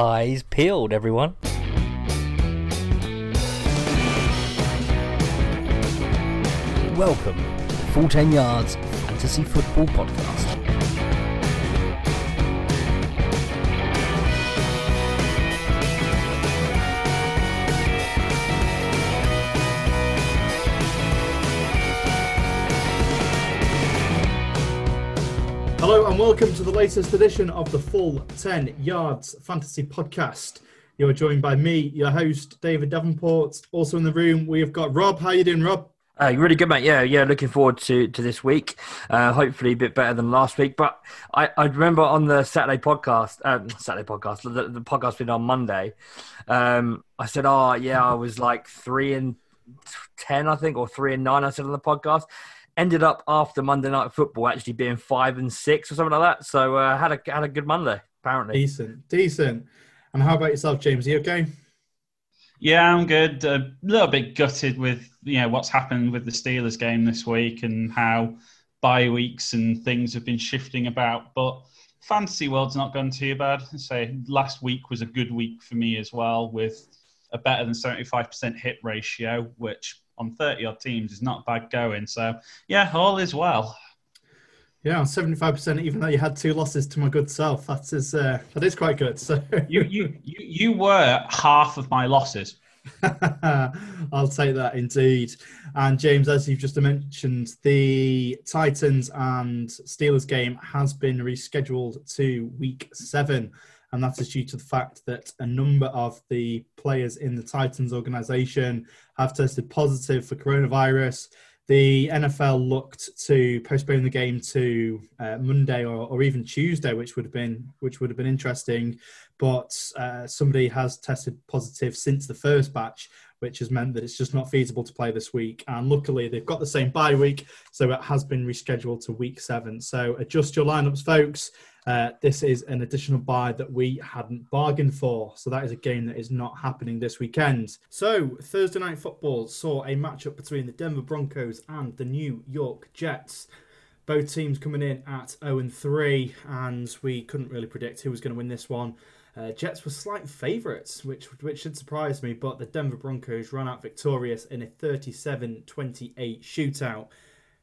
Eyes peeled, everyone. Welcome to the Full 10 Yards Fantasy Football Podcast. Hello and welcome to the latest edition of the Full 10 Yards Fantasy Podcast. You're joined by me, your host, David Davenport. Also in the room, we've got Rob. How are you doing, Rob? Really good, mate. Yeah. Looking forward to this week. Hopefully a bit better than last week. But I remember on the Saturday podcast, the podcast we did on Monday, I said, I was like 3-10, I think, or 3-9, I said on the podcast. Ended up after Monday Night Football actually being 5-6 or something like that. So had a good Monday, apparently. Decent. And how about yourself, James? Are you okay? Yeah, I'm good. A little bit gutted with what's happened with the Steelers game this week and how bye weeks and things have been shifting about. But fantasy world's not gone too bad. So last week was a good week for me as well, with a better than 75% hit ratio, which on 30-odd teams is not bad going. So, yeah, all is well. Yeah, 75%, even though you had two losses to my good self. That is quite good. So you were half of my losses. I'll take that, indeed. And, James, as you've just mentioned, the Titans and Steelers game has been rescheduled to Week 7, and that is due to the fact that a number of the players in the Titans organisation have tested positive for coronavirus. The NFL looked to postpone the game to Monday or even Tuesday, which would have been interesting. But somebody has tested positive since the first batch, which has meant that it's just not feasible to play this week. And luckily, they've got the same bye week, so it has been rescheduled to Week 7. So adjust your lineups, folks. This is an additional bye that we hadn't bargained for. So that is a game that is not happening this weekend. So Thursday Night Football saw a matchup between the Denver Broncos and the New York Jets. Both teams coming in at 0-3, and we couldn't really predict who was going to win this one. Jets were slight favourites, which should surprise me, but the Denver Broncos ran out victorious in a 37-28 shootout.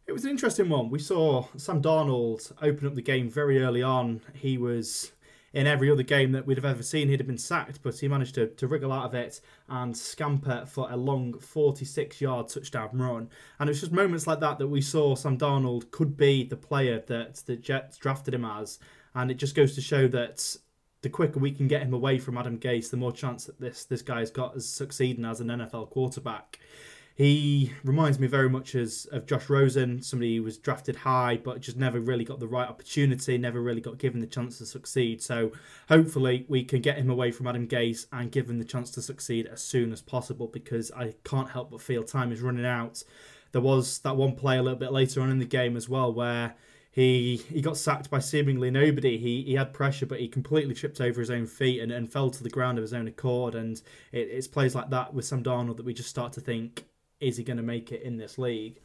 It was an interesting one. We saw Sam Darnold open up the game very early on. He was in every other game that we'd have ever seen. He'd have been sacked, but he managed to wriggle out of it and scamper for a long 46-yard touchdown run. And it's just moments like that we saw Sam Darnold could be the player that the Jets drafted him as. And it just goes to show that the quicker we can get him away from Adam Gase, the more chance that this guy's got as succeeding as an NFL quarterback. He reminds me very much of Josh Rosen, somebody who was drafted high but just never really got the right opportunity, never really got given the chance to succeed. So hopefully we can get him away from Adam Gase and give him the chance to succeed as soon as possible, because I can't help but feel time is running out. There was that one play a little bit later on in the game as well where he got sacked by seemingly nobody. He had pressure, but he completely tripped over his own feet and fell to the ground of his own accord. And it's plays like that with Sam Darnold that we just start to think, is he going to make it in this league?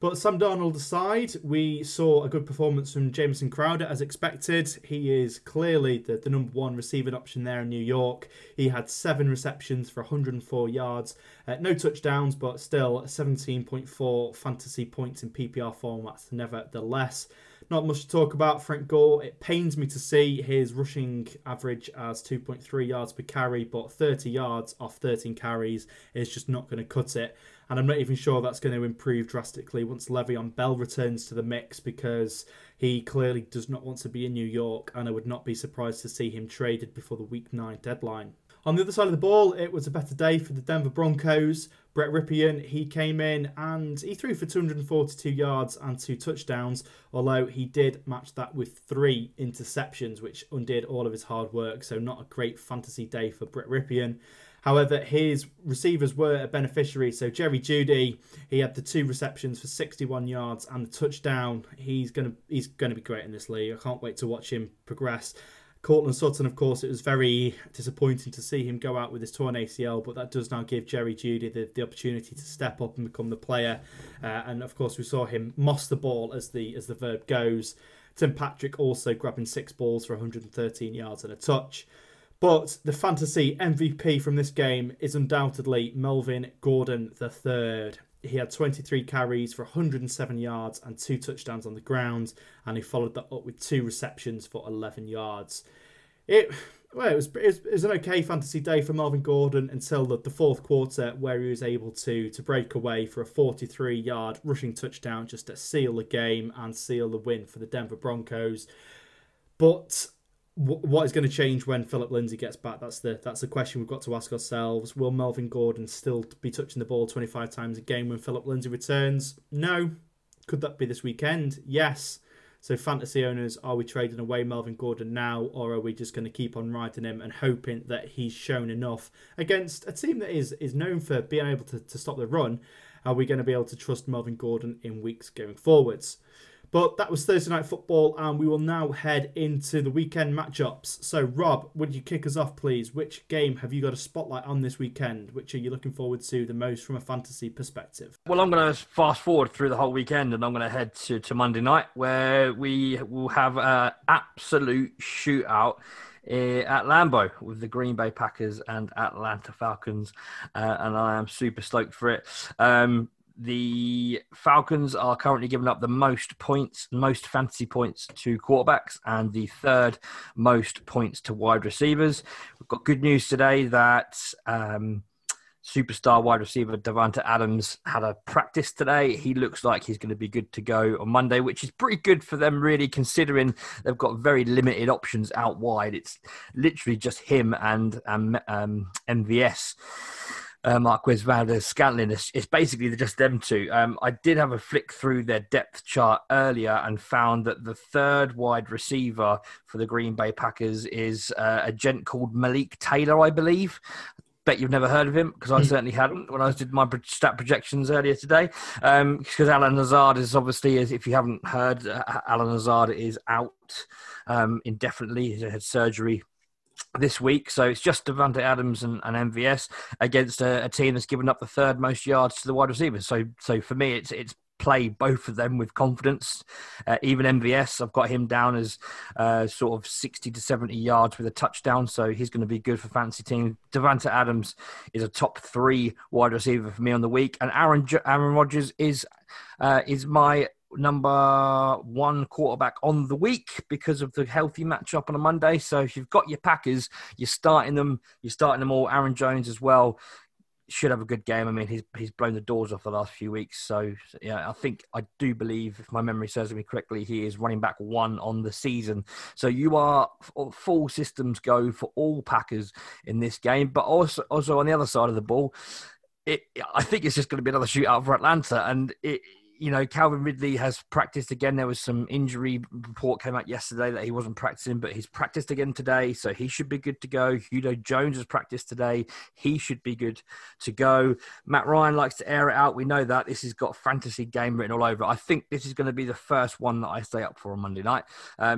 But Sam Darnold aside, we saw a good performance from Jameson Crowder as expected. He is clearly the number one receiving option there in New York. He had 7 receptions for 104 yards. No touchdowns, but still 17.4 fantasy points in PPR formats nevertheless. Not much to talk about. Frank Gore, it pains me to see his rushing average as 2.3 yards per carry, but 30 yards off 13 carries is just not going to cut it. And I'm not even sure that's going to improve drastically once Le'Veon Bell returns to the mix, because he clearly does not want to be in New York, and I would not be surprised to see him traded before the Week 9 deadline. On the other side of the ball, it was a better day for the Denver Broncos. Brett Rypien, he came in and he threw for 242 yards and 2 touchdowns, although he did match that with 3 interceptions, which undid all of his hard work, so not a great fantasy day for Brett Rypien. However, his receivers were a beneficiary. So Jerry Jeudy, he had the 2 receptions for 61 yards and the touchdown. He's going to be great in this league. I can't wait to watch him progress. Courtland Sutton, of course, it was very disappointing to see him go out with his torn ACL, but that does now give Jerry Jeudy the opportunity to step up and become the player. And of course, we saw him moss the ball, as the verb goes. Tim Patrick also grabbing 6 balls for 113 yards and a touch. But the fantasy MVP from this game is undoubtedly Melvin Gordon III. He had 23 carries for 107 yards and 2 touchdowns on the ground, and he followed that up with 2 receptions for 11 yards. It was an okay fantasy day for Melvin Gordon until the fourth quarter, where he was able to break away for a 43-yard rushing touchdown just to seal the game and seal the win for the Denver Broncos. But what is going to change when Philip Lindsay gets back? That's the question we've got to ask ourselves. Will Melvin Gordon still be touching the ball 25 times a game when Philip Lindsay returns? No. Could that be this weekend? Yes. So fantasy owners, are we trading away Melvin Gordon now, or are we just going to keep on riding him and hoping that he's shown enough against a team that is known for being able to stop the run? Are we going to be able to trust Melvin Gordon in weeks going forwards? But that was Thursday Night Football, and we will now head into the weekend matchups. So, Rob, would you kick us off, please? Which game have you got a spotlight on this weekend? Which are you looking forward to the most from a fantasy perspective? Well, I'm going to fast forward through the whole weekend, and I'm going to head to Monday night, where we will have an absolute shootout at Lambeau with the Green Bay Packers and Atlanta Falcons, and I am super stoked for it. The Falcons are currently giving up the most fantasy points to quarterbacks, and the third most points to wide receivers. We've got good news today that superstar wide receiver Davante Adams had a practice today. He looks like he's going to be good to go on Monday, which is pretty good for them, really, considering they've got very limited options out wide. It's literally just him and MVS. Marquez Valdes-Scantling. It's basically just them two. I did have a flick through their depth chart earlier and found that the third wide receiver for the Green Bay Packers is a gent called Malik Taylor, I believe. Bet you've never heard of him, because I certainly hadn't when I did my stat projections earlier today. Because Alan Lazard is obviously, if you haven't heard, Alan Lazard is out indefinitely. He had surgery this week, so it's just Davante Adams and MVS against a team that's given up the third most yards to the wide receivers. So for me, it's play both of them with confidence. Even MVS, I've got him down as sort of 60 to 70 yards with a touchdown, so he's going to be good for fantasy teams. Davante Adams is a top 3 wide receiver for me on the week, and Aaron Rodgers is my number 1 quarterback on the week because of the healthy matchup on a Monday. So if you've got your Packers, you're starting them all. Aaron Jones as well should have a good game. I mean, he's blown the doors off the last few weeks. So yeah, I do believe, if my memory serves me correctly, he is running back 1 on the season. So you are full systems go for all Packers in this game. But also on the other side of the ball, I think it's just going to be another shootout for Atlanta, and Calvin Ridley has practiced again. There was some injury report came out yesterday that he wasn't practicing, but he's practiced again today, so he should be good to go. Julio Jones has practiced today. He should be good to go. Matt Ryan likes to air it out. We know that. This has got fantasy game written all over. I think this is going to be the first one that I stay up for on Monday night,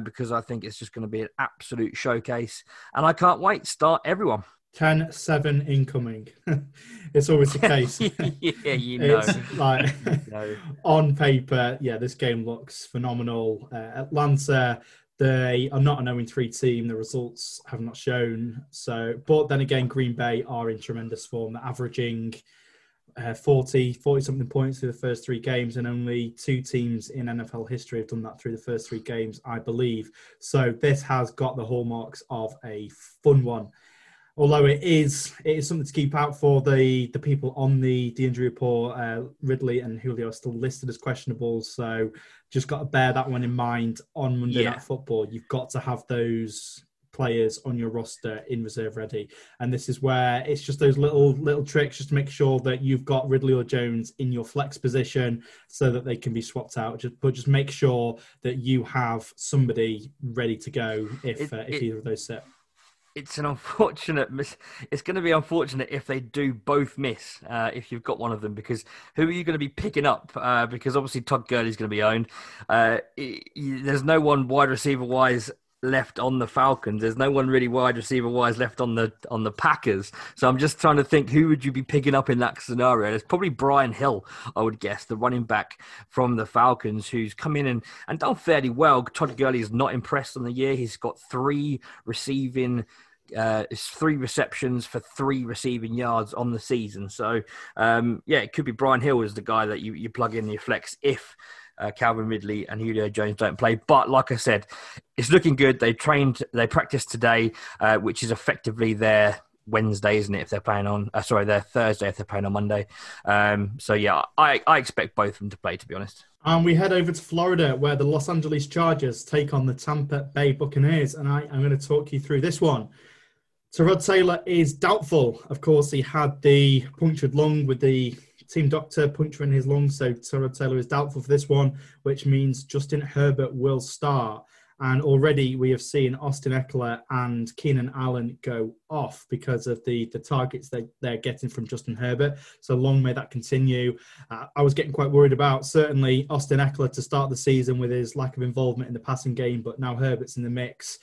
because I think it's just going to be an absolute showcase, and I can't wait. Start everyone. 10-7 incoming. It's always the case. Yeah, It's like, on paper, yeah, this game looks phenomenal. Atlanta, they are not an 0-3 team. The results have not shown. But then again, Green Bay are in tremendous form. They're averaging 40-something points through the first 3 games, and only 2 teams in NFL history have done that through the first 3 games, I believe. So this has got the hallmarks of a fun one. Although it is something to keep out for the people on the injury report. Ridley and Julio are still listed as questionable, so just got to bear that one in mind on Monday Night Football. You've got to have those players on your roster in reserve ready, and this is where it's just those little tricks just to make sure that you've got Ridley or Jones in your flex position so that they can be swapped out. But just make sure that you have somebody ready to go if either of those sit. It's an unfortunate miss. It's going to be unfortunate if they do both miss, if you've got one of them, because who are you going to be picking up? Because obviously Todd Gurley's going to be owned. There's no one wide receiver wise left on the Falcons. There's no one really wide receiver wise left on the Packers. So I'm just trying to think, who would you be picking up in that scenario? It's probably Brian Hill, I would guess, the running back from the Falcons, who's come in and done fairly well. Todd Gurley is not impressed on the year. He's got 3 receiving It's 3 receptions for 3 receiving yards on the season. So, it could be Brian Hill is the guy that you plug in your flex if Calvin Ridley and Julio Jones don't play. But like I said, it's looking good. They practiced today, which is effectively their Wednesday, isn't it? If they're playing on, their Thursday if they're playing on Monday. I expect both of them to play, to be honest. And we head over to Florida, where the Los Angeles Chargers take on the Tampa Bay Buccaneers. And I'm going to talk you through this one. So Rod Taylor is doubtful. Of course, he had the punctured lung with the team doctor puncturing his lung. So Rod Taylor is doubtful for this one, which means Justin Herbert will start. And already we have seen Austin Ekeler and Keenan Allen go off because of the targets they're getting from Justin Herbert. So long may that continue. I was getting quite worried about, certainly, Austin Ekeler to start the season with his lack of involvement in the passing game, but now Herbert's in the mix.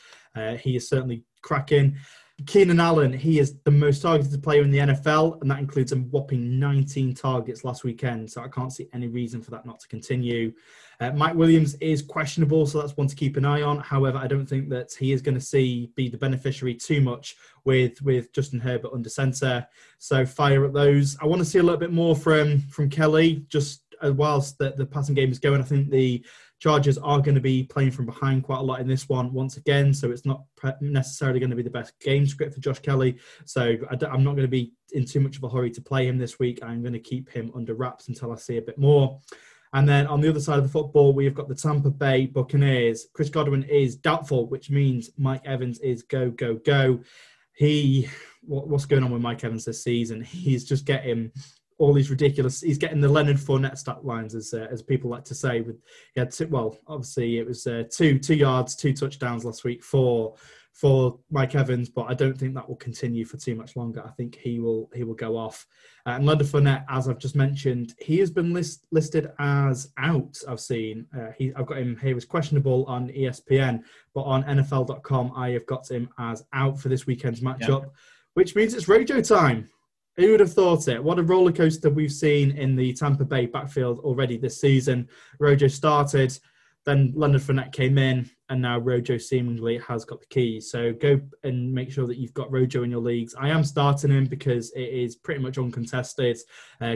He is certainly cracking. Keenan Allen, he is the most targeted player in the NFL, and that includes a whopping 19 targets last weekend, so I can't see any reason for that not to continue. Mike Williams is questionable, so that's one to keep an eye on. However, I don't think that he is going to be the beneficiary too much with Justin Herbert under center, so fire at those. I want to see a little bit more from Kelly, just whilst the passing game is going. I think the Chargers are going to be playing from behind quite a lot in this one once again, so it's not necessarily going to be the best game script for Josh Kelly. So I'm not going to be in too much of a hurry to play him this week. I'm going to keep him under wraps until I see a bit more. And then on the other side of the football, we've got the Tampa Bay Buccaneers. Chris Godwin is doubtful, which means Mike Evans is go, go, go. What's going on with Mike Evans this season? He's just getting all these ridiculous. He's getting the Leonard Fournette stat lines, as people like to say. Obviously it was 2 yards, 2 touchdowns last week for Mike Evans, but I don't think that will continue for too much longer. I think he will go off. And Leonard Fournette, as I've just mentioned, he has been listed as out. I've seen I've got him here as questionable on ESPN, but on NFL.com I have got him as out for this weekend's matchup, which means it's Rojo time. Who would have thought it? What a roller coaster we've seen in the Tampa Bay backfield already this season. Rojo started, then Leonard Fournette came in, and now Rojo seemingly has got the keys. So go and make sure that you've got Rojo in your leagues. I am starting him because it is pretty much uncontested.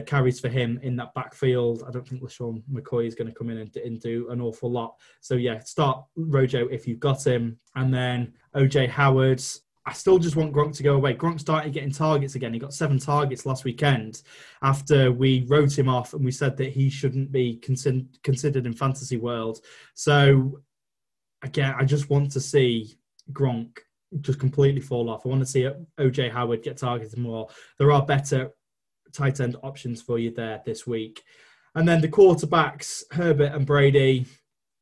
Carries for him in that backfield. I don't think LaShawn McCoy is going to come in and do an awful lot. So start Rojo if you've got him. And then OJ Howard. I still just want Gronk to go away. Gronk started getting targets again. He got 7 targets last weekend after we wrote him off and we said that he shouldn't be considered in fantasy world. So, again, I just want to see Gronk just completely fall off. I want to see O.J. Howard get targeted more. There are better tight end options for you there this week. And then the quarterbacks, Herbert and Brady.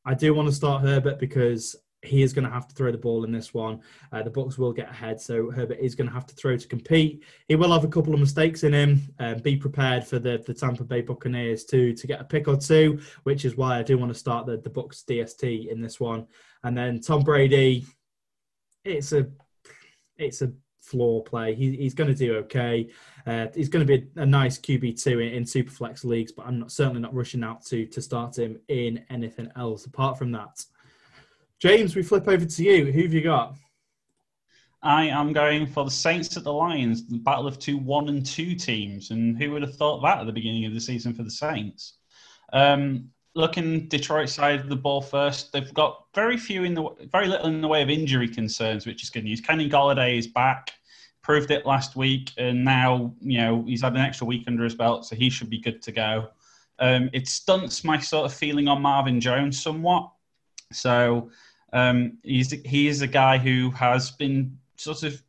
I do want to start Herbert because he is going to have to throw the ball in this one. The Bucs will get ahead, so Herbert is going to have to throw to compete. He will have a couple of mistakes in him. Be prepared for the Tampa Bay Buccaneers to get a pick or two, which is why I do want to start the Bucs DST in this one. And then Tom Brady, it's a floor play. He's going to do okay. He's going to be a nice QB2 in Superflex leagues, but I'm certainly not rushing out to start him in anything else apart from that. James, we flip over to you. Who have you got? I am going for the Saints at the Lions, the battle of 2 1-and-2 teams. And who would have thought that at the beginning of the season for the Saints? Looking Detroit side of the ball first, they've got very little in the way of injury concerns, which is good news. Kenny Golladay is back, proved it last week, and now he's had an extra week under his belt, so he should be good to go. It stunts my sort of feeling on Marvin Jones somewhat. So he is a guy who has been sort of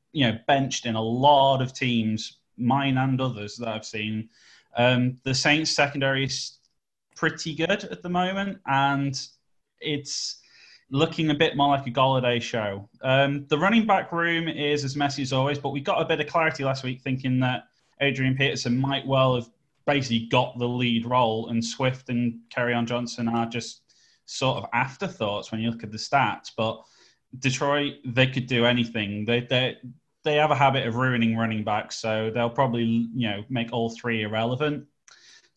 benched in a lot of teams, mine and others that I've seen. The Saints secondary is pretty good at the moment, and it's looking a bit more like a Golladay show. The running back room is as messy as always, but we got a bit of clarity last week, thinking that Adrian Peterson might well have basically got the lead role, and Swift and Kerryon Johnson are just sort of afterthoughts when you look at the stats. But Detroit, they could do anything. They have a habit of ruining running backs, so they'll probably make all 3 irrelevant.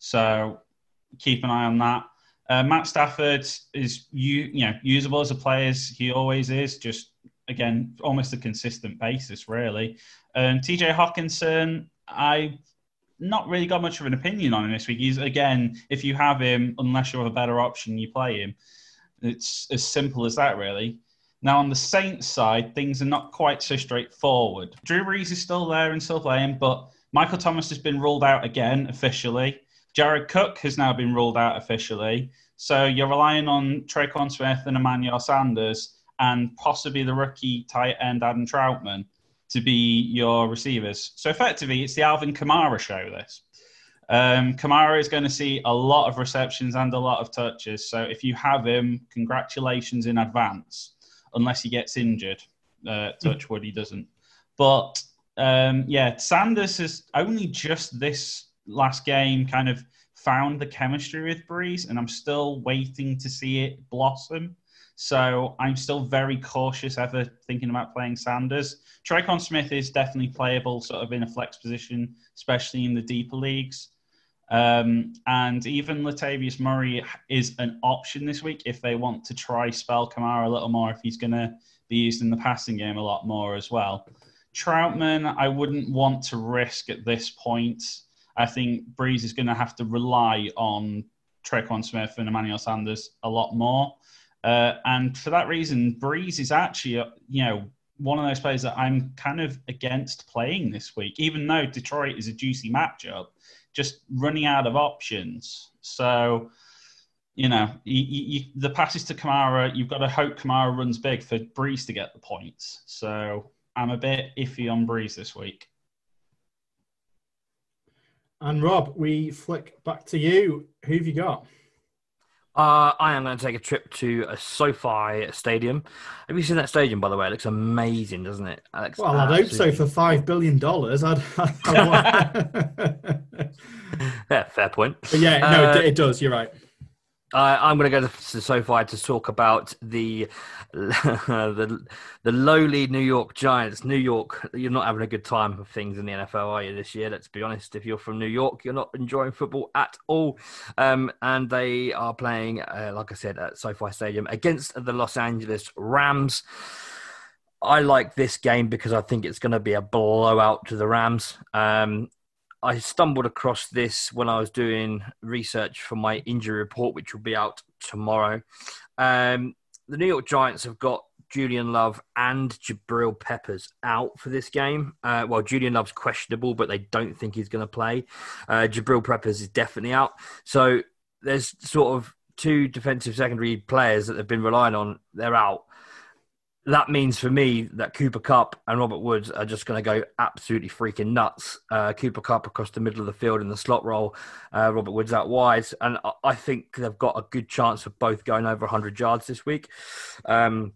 So keep an eye on that. Matt Stafford is usable as a player as he always is. Just again, almost a consistent basis, really. TJ Hawkinson, I've not really got much of an opinion on him this week. He's, again, if you have him, unless you have a better option, you play him. It's as simple as that, really. Now, on the Saints side, things are not quite so straightforward. Drew Brees is still there and still playing, but Michael Thomas has been ruled out again officially. Jared Cook has now been ruled out officially. So you're relying on Tre'Quan Smith and Emmanuel Sanders and possibly the rookie tight end Adam Troutman to be your receivers. So effectively, it's the Alvin Kamara show, this. Kamara is going to see a lot of receptions and a lot of touches. So if you have him, congratulations in advance. Unless he gets injured. Touch wood, he doesn't. But, yeah, Sanders has only just this last game kind of found the chemistry with Brees, and I'm still waiting to see it blossom. So I'm still very cautious ever thinking about playing Sanders. Tre'Quan Smith is definitely playable sort of in a flex position, especially in the deeper leagues. And even Latavius Murray is an option this week if they want to try spell Kamara a little more, if he's going to be used in the passing game a lot more as well. Troutman, I wouldn't want to risk at this point. I think Breeze is going to have to rely on Tre'Quan Smith and Emmanuel Sanders a lot more. And for that reason, Breeze is actually, you know, one of those players that I'm kind of against playing this week, even though Detroit is a juicy matchup. Just running out of options. So, you know, the passes to Kamara, you've got to hope Kamara runs big for Breeze to get the points. So I'm a bit iffy on Breeze this week. And Rob, we flick back to you. Who have you got? I am going to take a trip to a SoFi Stadium. Have you seen that stadium, by the way? It looks amazing, doesn't it? Well, I'd hope so for $5 billion. Yeah, fair point. But yeah, no, it does. You're right. I'm going to go to SoFi to talk about the lowly New York Giants. New York, you're not having a good time of things in the NFL, are you, this year? Let's be honest. If you're from New York, you're not enjoying football at all. And they are playing, like I said, at SoFi Stadium against the Los Angeles Rams. I like this game because I think it's going to be a blowout to the Rams. I stumbled across this when I was doing research for my injury report, which will be out tomorrow. The New York Giants have got Julian Love and Jabril Peppers out for this game. Well, Julian Love's questionable, but they don't think he's going to play. Jabril Peppers is definitely out. So there's sort of two defensive secondary players that they've been relying on. They're out. That means for me that Cooper Kupp and Robert Woods are just going to go absolutely freaking nuts. Cooper Kupp across the middle of the field in the slot role, Robert Woods out wide. And I think they've got a good chance of both going over 100 yards this week. I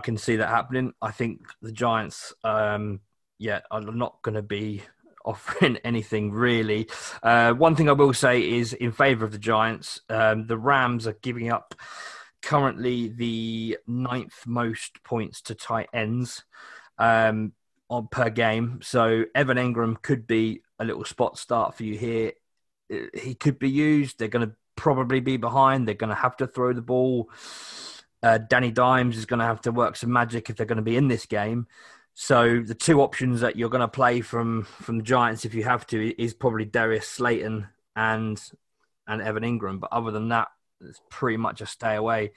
can see that happening. I think the Giants, are not going to be offering anything really. One thing I will say is in favour of the Giants, the Rams are giving up currently the 9th most points to tight ends per game. So Evan Engram could be a little spot start for you here. He could be used. They're going to probably be behind. They're going to have to throw the ball. Danny Dimes is going to have to work some magic if they're going to be in this game. So the two options that you're going to play from the Giants, if you have to, is probably Darius Slayton and Evan Engram. But other than that, it's pretty much a stay away.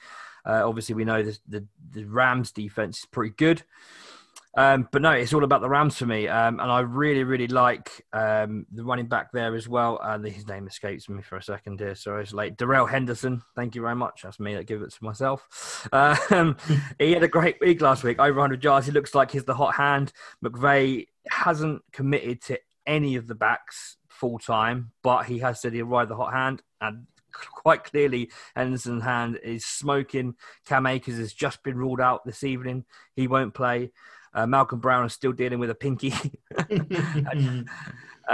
Obviously, we know the Rams' defense is pretty good. But no, it's all about the Rams for me. And I really, really like the running back there as well. His name escapes me for a second here. Sorry, it's late. Darrell Henderson. Thank you very much. That's me that gave it to myself. He had a great week last week. Over 100 yards. He looks like he's the hot hand. McVay hasn't committed to any of the backs full-time, but he has said he'll ride the hot hand. And quite clearly, Henderson's hand is smoking. Cam Akers has just been ruled out this evening. He won't play. Malcolm Brown is still dealing with a pinky.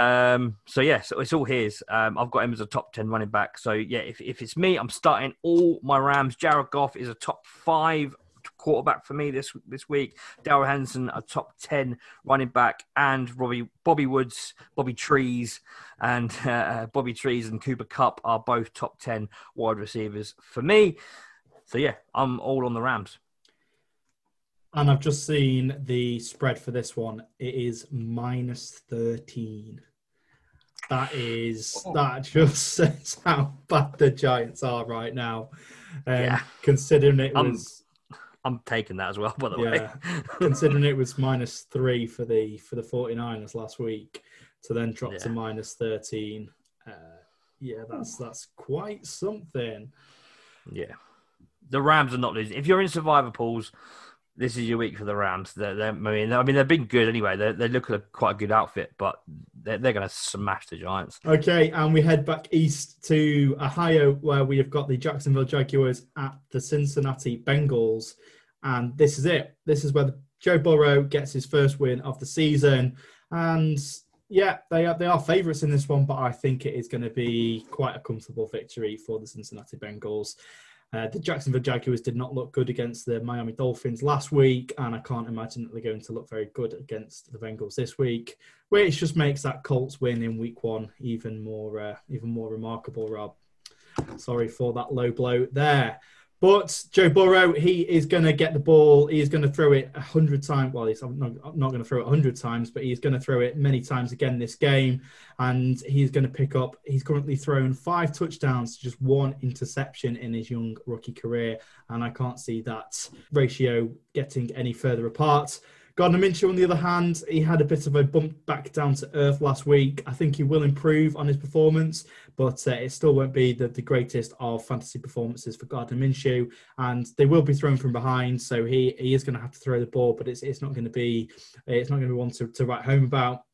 So it's all his. I've got him as a top 10 running back. So, yeah, if it's me, I'm starting all my Rams. Jared Goff is a top 5 quarterback for me this week. Darrell Henderson, a top 10 running back, and Bobby Trees and Cooper Kupp are both top 10 wide receivers for me. So yeah, I'm all on the Rams. And I've just seen the spread for this one. It is minus 13. That just says how bad the Giants are right now. Considering it was... I'm taking that as well, by the way. Considering it was minus 3 for the 49ers last week, to then drop to minus 13. That's quite something. Yeah. The Rams are not losing. If you're in survivor pools, this is your week for the Rams. I mean, they've been good anyway. They look like quite a good outfit, but they're going to smash the Giants. Okay, and we head back east to Ohio, where we have got the Jacksonville Jaguars at the Cincinnati Bengals. And this is it. This is where Joe Burrow gets his first win of the season. And, they are favourites in this one, but I think it is going to be quite a comfortable victory for the Cincinnati Bengals. The Jacksonville Jaguars did not look good against the Miami Dolphins last week, and I can't imagine that they're going to look very good against the Bengals this week, which just makes that Colts win in week one even more remarkable, Rob. Sorry for that low blow there. But Joe Burrow, he is going to get the ball. He's going to throw it 100 times. Well, he's not going to throw it 100 times, but he's going to throw it many times again this game. And he's going to pick up. He's currently thrown 5 touchdowns to just 1 interception in his young rookie career. And I can't see that ratio getting any further apart. Gardner Minshew, on the other hand, he had a bit of a bump back down to earth last week. I think he will improve on his performance, but it still won't be the greatest of fantasy performances for Gardner Minshew. And they will be thrown from behind, so he is going to have to throw the ball, but it's not going to be one to write home about.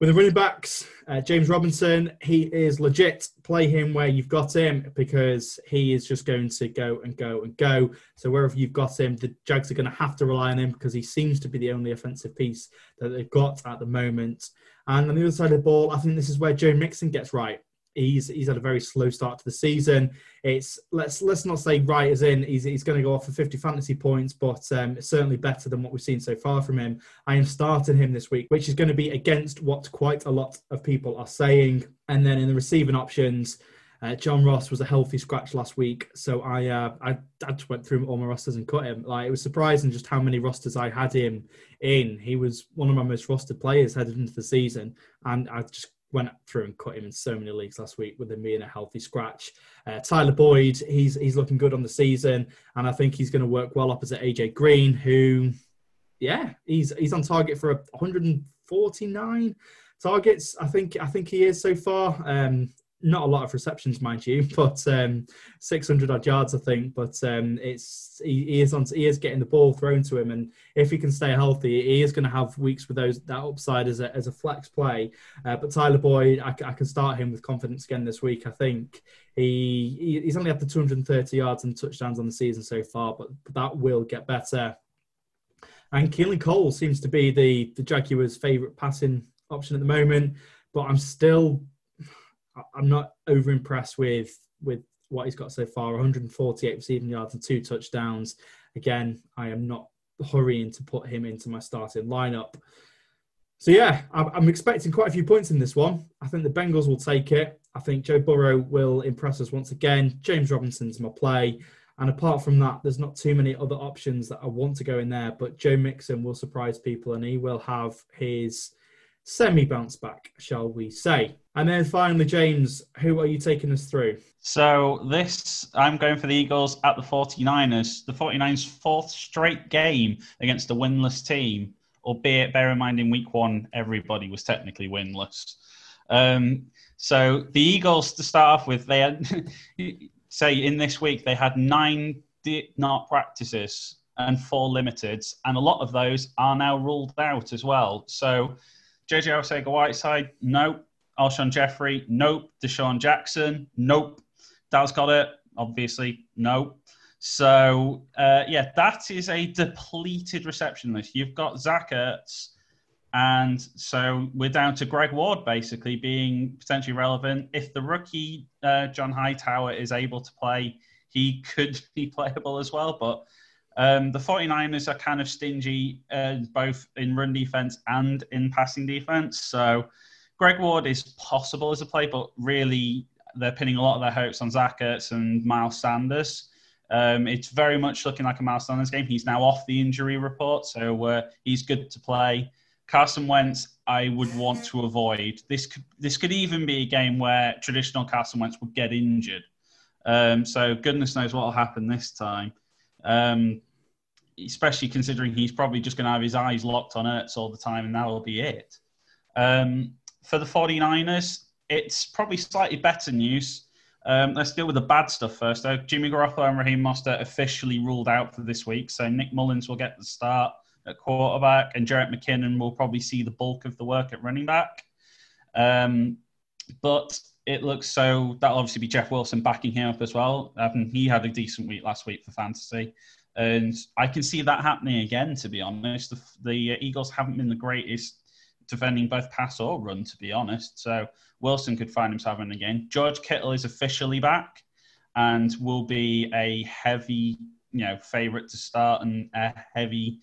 With the running backs, James Robinson, he is legit. Play him where you've got him, because he is just going to go. So wherever you've got him, the Jags are going to have to rely on him, because he seems to be the only offensive piece that they've got at the moment. And on the other side of the ball, I think this is where Joe Mixon gets right. He's had a very slow start to the season. It's let's not say right as in he's going to go off for 50 fantasy points, but it's certainly better than what we've seen so far from him. I am starting him this week, which is going to be against what quite a lot of people are saying. And then in the receiving options, John Ross was a healthy scratch last week, so I just went through all my rosters and cut him. Like, it was surprising just how many rosters I had him in. He was one of my most rostered players headed into the season, and I just went through and cut him in so many leagues last week with him being a healthy scratch. Tyler Boyd, he's looking good on the season, and I think he's going to work well opposite AJ Green, who, he's on target for 149 targets. I think he is so far. Not a lot of receptions, mind you, but 600 odd yards, I think. But he is getting the ball thrown to him, and if he can stay healthy, he is going to have weeks with that upside as a flex play. But Tyler Boyd, I can start him with confidence again this week. I think he's only had the 230 yards and touchdowns on the season so far, but that will get better. And Keelan Cole seems to be the Jaguars' favourite passing option at the moment, but I'm not over-impressed with what he's got so far. 148 receiving yards and 2 touchdowns. Again, I am not hurrying to put him into my starting lineup. So, I'm expecting quite a few points in this one. I think the Bengals will take it. I think Joe Burrow will impress us once again. James Robinson's my play. And apart from that, there's not too many other options that I want to go in there. But Joe Mixon will surprise people, and he will have his semi-bounce back, shall we say. And then finally, James, who are you taking us through? So I'm going for the Eagles at the 49ers. The 49ers' 4th straight game against a winless team, albeit bear in mind in week one, everybody was technically winless. So the Eagles, to start off with, they had, say in this week, they had 9 not practices and 4 limiteds, and a lot of those are now ruled out as well. So JJ Arcega-Whiteside, nope. Alshon Jeffrey, nope. Deshaun Jackson, nope. Dallas Goedert, obviously, nope. So, that is a depleted reception list. You've got Zach Ertz, and so we're down to Greg Ward, basically, being potentially relevant. If the rookie, John Hightower, is able to play, he could be playable as well, but... the 49ers are kind of stingy, both in run defense and in passing defense. So Greg Ward is possible as a play, but really they're pinning a lot of their hopes on Zach Ertz and Miles Sanders. It's very much looking like a milestone in this game. He's now off the injury report, so he's good to play. Carson Wentz, I would want to avoid. This could even be a game where traditional Carson Wentz would get injured. So goodness knows what will happen this time. Especially considering he's probably just going to have his eyes locked on Ertz all the time, and that'll be it. For the 49ers, it's probably slightly better news. Let's deal with the bad stuff first, though. Jimmy Garoppolo and Raheem Mostert officially ruled out for this week, so Nick Mullins will get the start at quarterback, and Jarrett McKinnon will probably see the bulk of the work at running back. But it looks so... That'll obviously be Jeff Wilson backing him up as well. He had a decent week last week for fantasy. And I can see that happening again, to be honest. The Eagles haven't been the greatest defending both pass or run, to be honest. So Wilson could find himself in again. George Kittle is officially back and will be a heavy, favourite to start, and a heavy,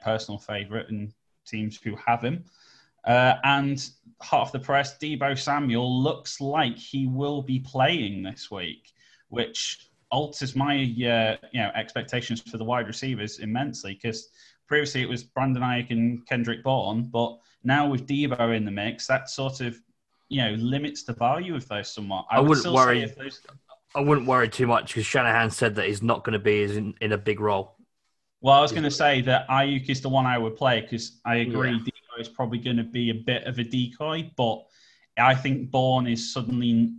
personal favourite in teams who have him. And hot off the press, Deebo Samuel looks like he will be playing this week, which alters my expectations for the wide receivers immensely, because previously it was Brandon Ayuk and Kendrick Bourne, but now with Deebo in the mix, that sort of limits the value of those somewhat. I wouldn't worry too much, because Shanahan said that he's not going to be in a big role. Well, I was going to say that Ayuk is the one I would play, because I agree Deebo is probably going to be a bit of a decoy, but I think Bourne is suddenly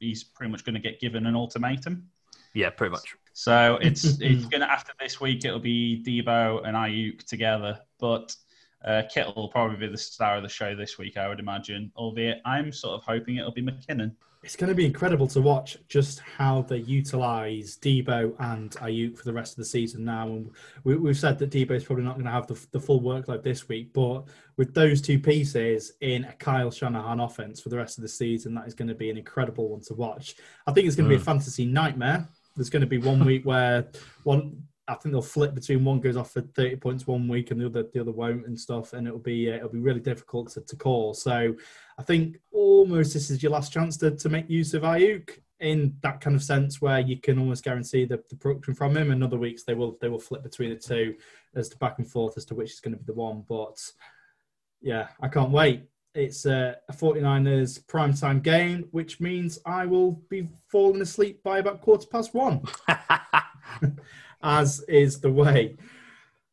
he's pretty much going to get given an ultimatum. Yeah, pretty much. So it's going to, after this week, it'll be Deebo and Ayuk together. But Kittle will probably be the star of the show this week, I would imagine. Albeit, I'm sort of hoping it'll be McKinnon. It's going to be incredible to watch just how they utilise Deebo and Ayuk for the rest of the season now. And we've said that Deebo is probably not going to have the full workload this week, but with those two pieces in a Kyle Shanahan offense for the rest of the season, that is going to be an incredible one to watch. I think it's going to be a fantasy nightmare. There's going to be one week where I think they'll flip between one goes off for 30 points one week and the other won't and stuff, and it'll be really difficult to call. So I think almost this is your last chance to make use of Ayuk in that kind of sense, where you can almost guarantee the production from him. And other weeks they will flip between the two as to back and forth as to which is going to be the one. But yeah, I can't wait. It's a 49ers primetime game, which means I will be falling asleep by about 1:15. As is the way.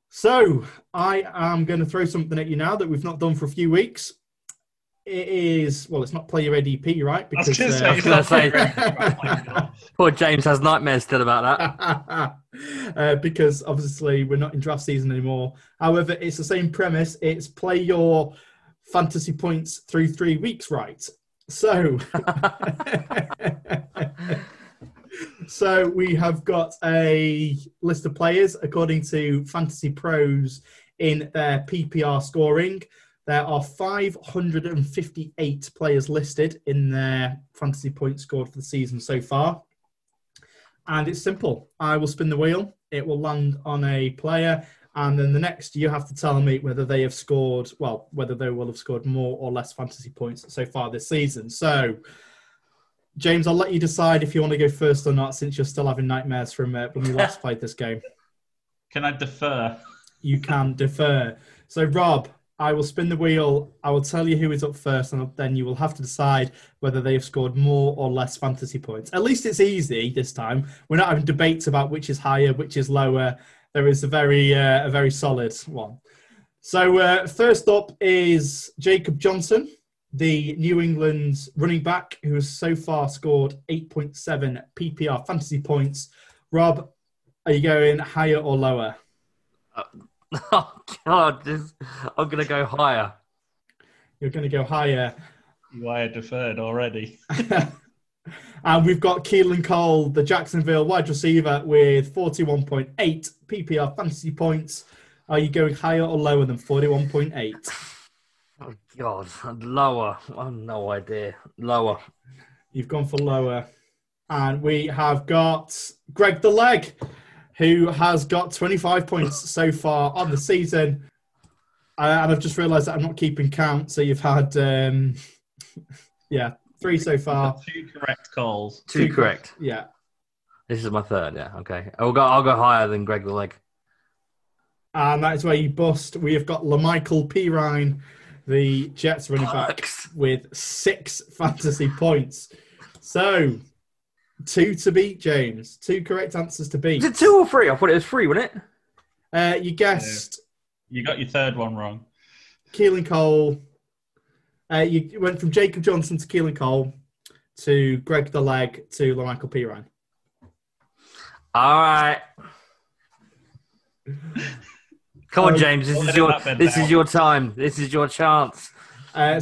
So I am going to throw something at you now that we've not done for a few weeks. It is, well, it's not Play Your ADP, right? Because poor James has nightmares still about that. Because obviously we're not in draft season anymore. However, it's the same premise. It's play your fantasy points through 3 weeks, right? So... So we have got a list of players according to Fantasy Pros in their PPR scoring. There are 558 players listed in their fantasy points scored for the season so far. And it's simple. I will spin the wheel. It will land on a player. And then the next, you have to tell me whether they have scored, well, whether they will have scored more or less fantasy points so far this season. So... James, I'll let you decide if you want to go first or not, since you're still having nightmares from when we last played this game. Can I defer? You can defer. So, Rob, I will spin the wheel. I will tell you who is up first, and then you will have to decide whether they have scored more or less fantasy points. At least it's easy this time. We're not having debates about which is higher, which is lower. There is a very solid one. So, first up is Jacob Johnson, the New England running back, who has so far scored 8.7 PPR fantasy points. Rob, are you going higher or lower? Oh, God. I'm going to go higher. You're going to go higher. You are deferred already. And we've got Keelan Cole, the Jacksonville wide receiver, with 41.8 PPR fantasy points. Are you going higher or lower than 41.8? Oh, God. Lower. I have no idea. Lower. You've gone for lower. And we have got Greg the Leg, who has got 25 points so far on the season. And I've just realised that I'm not keeping count. So you've had, 3 so far. Two correct calls. Two correct. Yeah. This is my third, yeah. Okay. I'll go higher than Greg the Leg. And that is where you bust. We have got LaMichael Pirine, the Jets running back, with 6 fantasy points. So, 2 to beat, James. 2 correct answers to beat. Is it 2 or 3? I thought it was 3, wasn't it? You guessed. Yeah. You got your third one wrong. Keelan Cole. You went from Jacob Johnson to Keelan Cole to Greg the Leg to LaMichael Pirine. All right. Come on, James. This is your time. This is your chance.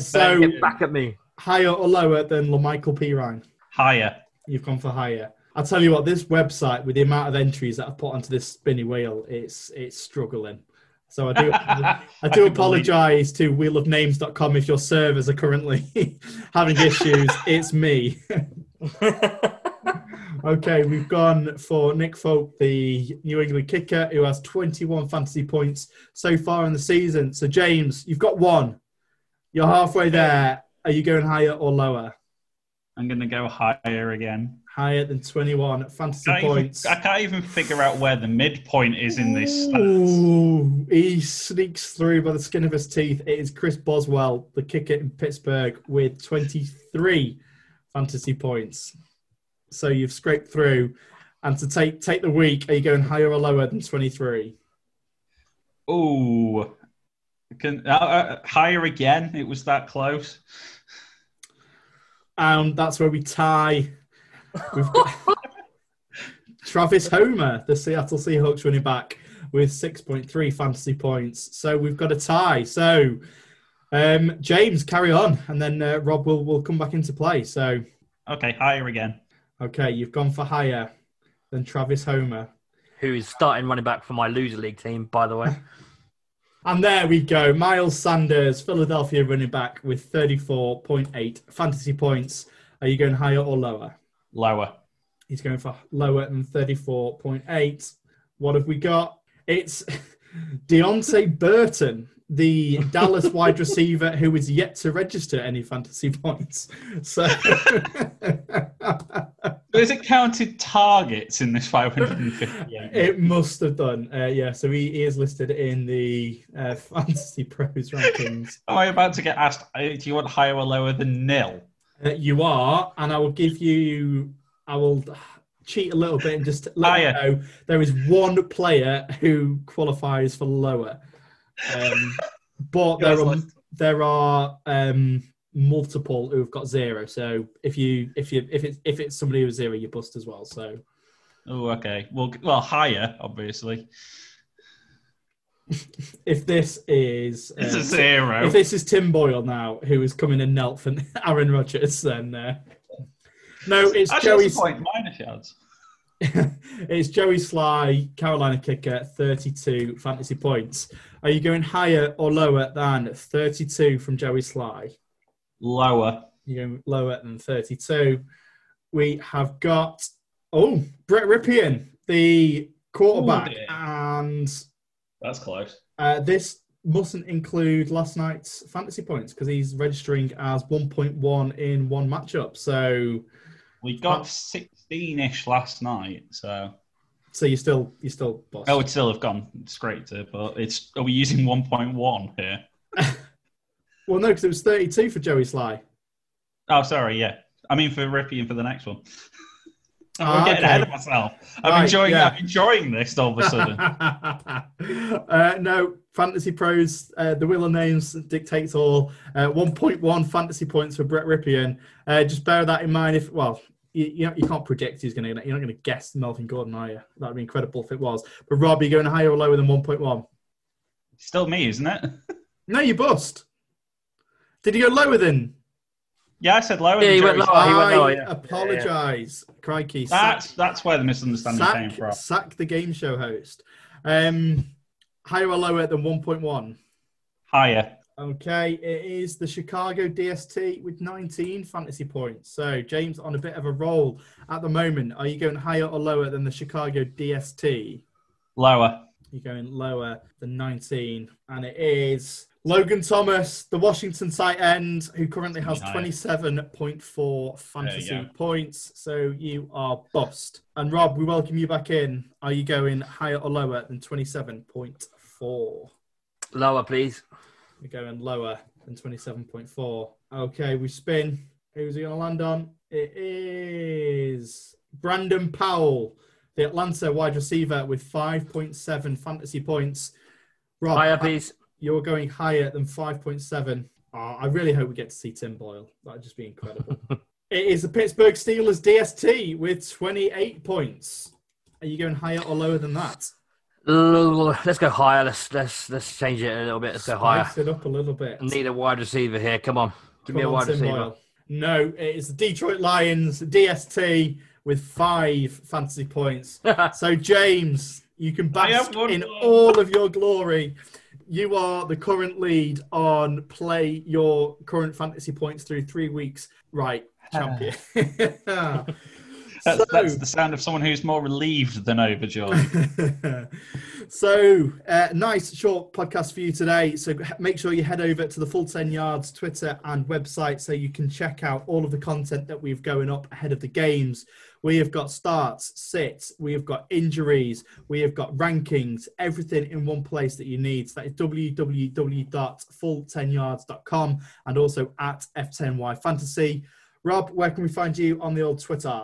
So get back at me. Higher or lower than LaMichael Pirine? Higher. You've gone for higher. I'll tell you what. This website, with the amount of entries that I've put onto this spinny wheel, it's struggling. So I do apologise to wheelofnames.com if your servers are currently having issues. It's me. Okay, we've gone for Nick Folk, the New England kicker, who has 21 fantasy points so far in the season. So, James, you've got 1. You're halfway there. Are you going higher or lower? I'm going to go higher again. Higher than 21 fantasy points. I can't even figure out where the midpoint is in these stats. He sneaks through by the skin of his teeth. It is Chris Boswell, the kicker in Pittsburgh, with 23 fantasy points. So you've scraped through. And to take the week, are you going higher or lower than 23? Ooh. Higher again. It was that close. And that's where we tie. We've got Travis Homer, the Seattle Seahawks running back, with 6.3 fantasy points. So we've got a tie. So, James, carry on. And then Rob will come back into play. So, okay, higher again. Okay, you've gone for higher than Travis Homer, who is starting running back for my loser league team, by the way. And there we go. Miles Sanders, Philadelphia running back, with 34.8 fantasy points. Are you going higher or lower? Lower. He's going for lower than 34.8. What have we got? It's Deontay Burton, the Dallas wide receiver, who is yet to register any fantasy points. So, has it counted targets in this 550? It must have done. Yeah, so he is listed in the Fantasy Pros rankings. Am I about to get asked, do you want higher or lower than nil? You are, and I will give you. I will cheat a little bit and just let you know there is one player who qualifies for lower. But there are multiple who've got 0. So if it's somebody with 0, you bust as well. So, okay. Well, higher obviously. If this is it's a 0. If this is Tim Boyle now, who is coming in knelt for Aaron Rodgers, then no, it's Joey. It's Joey Sly, Carolina kicker, 32 fantasy points. Are you going higher or lower than 32 from Joey Sly? Lower. You're going lower than 32. We have got Brett Rypien, the quarterback, and that's close. This mustn't include last night's fantasy points because he's registering as 1.1 in one matchup. So we got 16-ish last night, so you're still boss. I would still have gone straight to, but are we using 1.1 here? Well, no, because it was 32 for Joey Sly. Oh, sorry, yeah. I mean for Rypien for the next one. I'm getting ahead of myself. I'm enjoying this all of a sudden. No, Fantasy Pros, the wheel of names dictates all. 1.1 fantasy points for Brett Rypien. Just bear that in mind. You can't predict who's going to. You're not going to guess Melvin Gordon, are you? That'd be incredible if it was. But Rob, are you going higher or lower than 1.1? Still me, isn't it? No, you bust. Did you go lower than? Yeah, I said lower. Yeah, he went lower. I apologise. Yeah. Crikey. That's where the misunderstanding came from. Sack the game show host. Higher or lower than 1.1? Higher. Okay, it is the Chicago DST with 19 fantasy points. So, James on a bit of a roll at the moment. Are you going higher or lower than the Chicago DST? Lower. You're going lower than 19. And it is Logan Thomas, the Washington tight end, who currently has 27.4 fantasy points. So you are bust. And Rob, we welcome you back in. Are you going higher or lower than 27.4? Lower, please. We're going lower than 27.4. Okay, we spin. Who's he going to land on? It is Brandon Powell, the Atlanta wide receiver with 5.7 fantasy points. Rob, higher, please. You're going higher than 5.7. Oh, I really hope we get to see Tim Boyle. That would just be incredible. It is the Pittsburgh Steelers DST with 28 points. Are you going higher or lower than that? Let's go higher. Let's change it a little bit. Let's go higher. Spice it up a little bit. I need a wide receiver here. Come on. Give me a wide receiver. Boyle. No, it's the Detroit Lions DST with 5 fantasy points. So, James, you can bask in all of your glory. You are the current lead on play your current fantasy points through 3 weeks. Right, champion. That's the sound of someone who's more relieved than overjoyed. So, nice short podcast for you today. So make sure you head over to the Full 10 Yards Twitter and website so you can check out all of the content that we've going up ahead of the games. We have got starts, sits, we have got injuries, we have got rankings, everything in one place that you need. So that is www.full10yards.com and also at F10Y Fantasy. Rob, where can we find you on the old Twitter?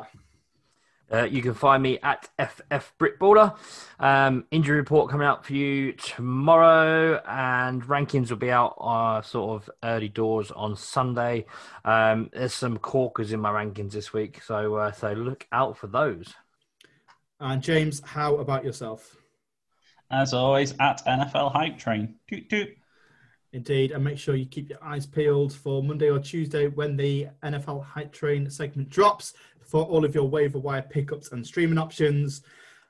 You can find me at FFBritBaller. Injury report coming out for you tomorrow, and rankings will be out sort of early doors on Sunday. There's some corkers in my rankings this week, so look out for those. And James, how about yourself? As always, at NFL Hype Train. Toot toot. Indeed, and make sure you keep your eyes peeled for Monday or Tuesday when the NFL Hype Train segment drops for all of your waiver wire pickups and streaming options.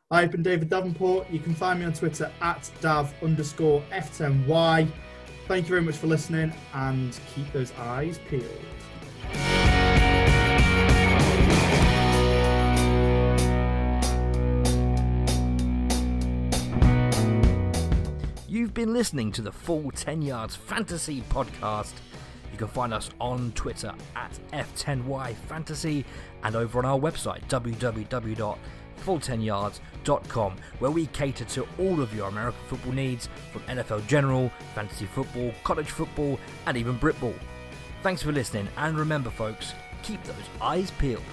I've been David Davenport. You can find me on Twitter at Dav_F10Y. Thank you very much for listening, and keep those eyes peeled. You've been listening to the Full 10 Yards Fantasy Podcast. You can find us on Twitter at F10Y Fantasy and over on our website www.full10yards.com, where we cater to all of your American football needs, from NFL General, fantasy football, college football and even Britball. Thanks for listening, and remember folks, keep those eyes peeled.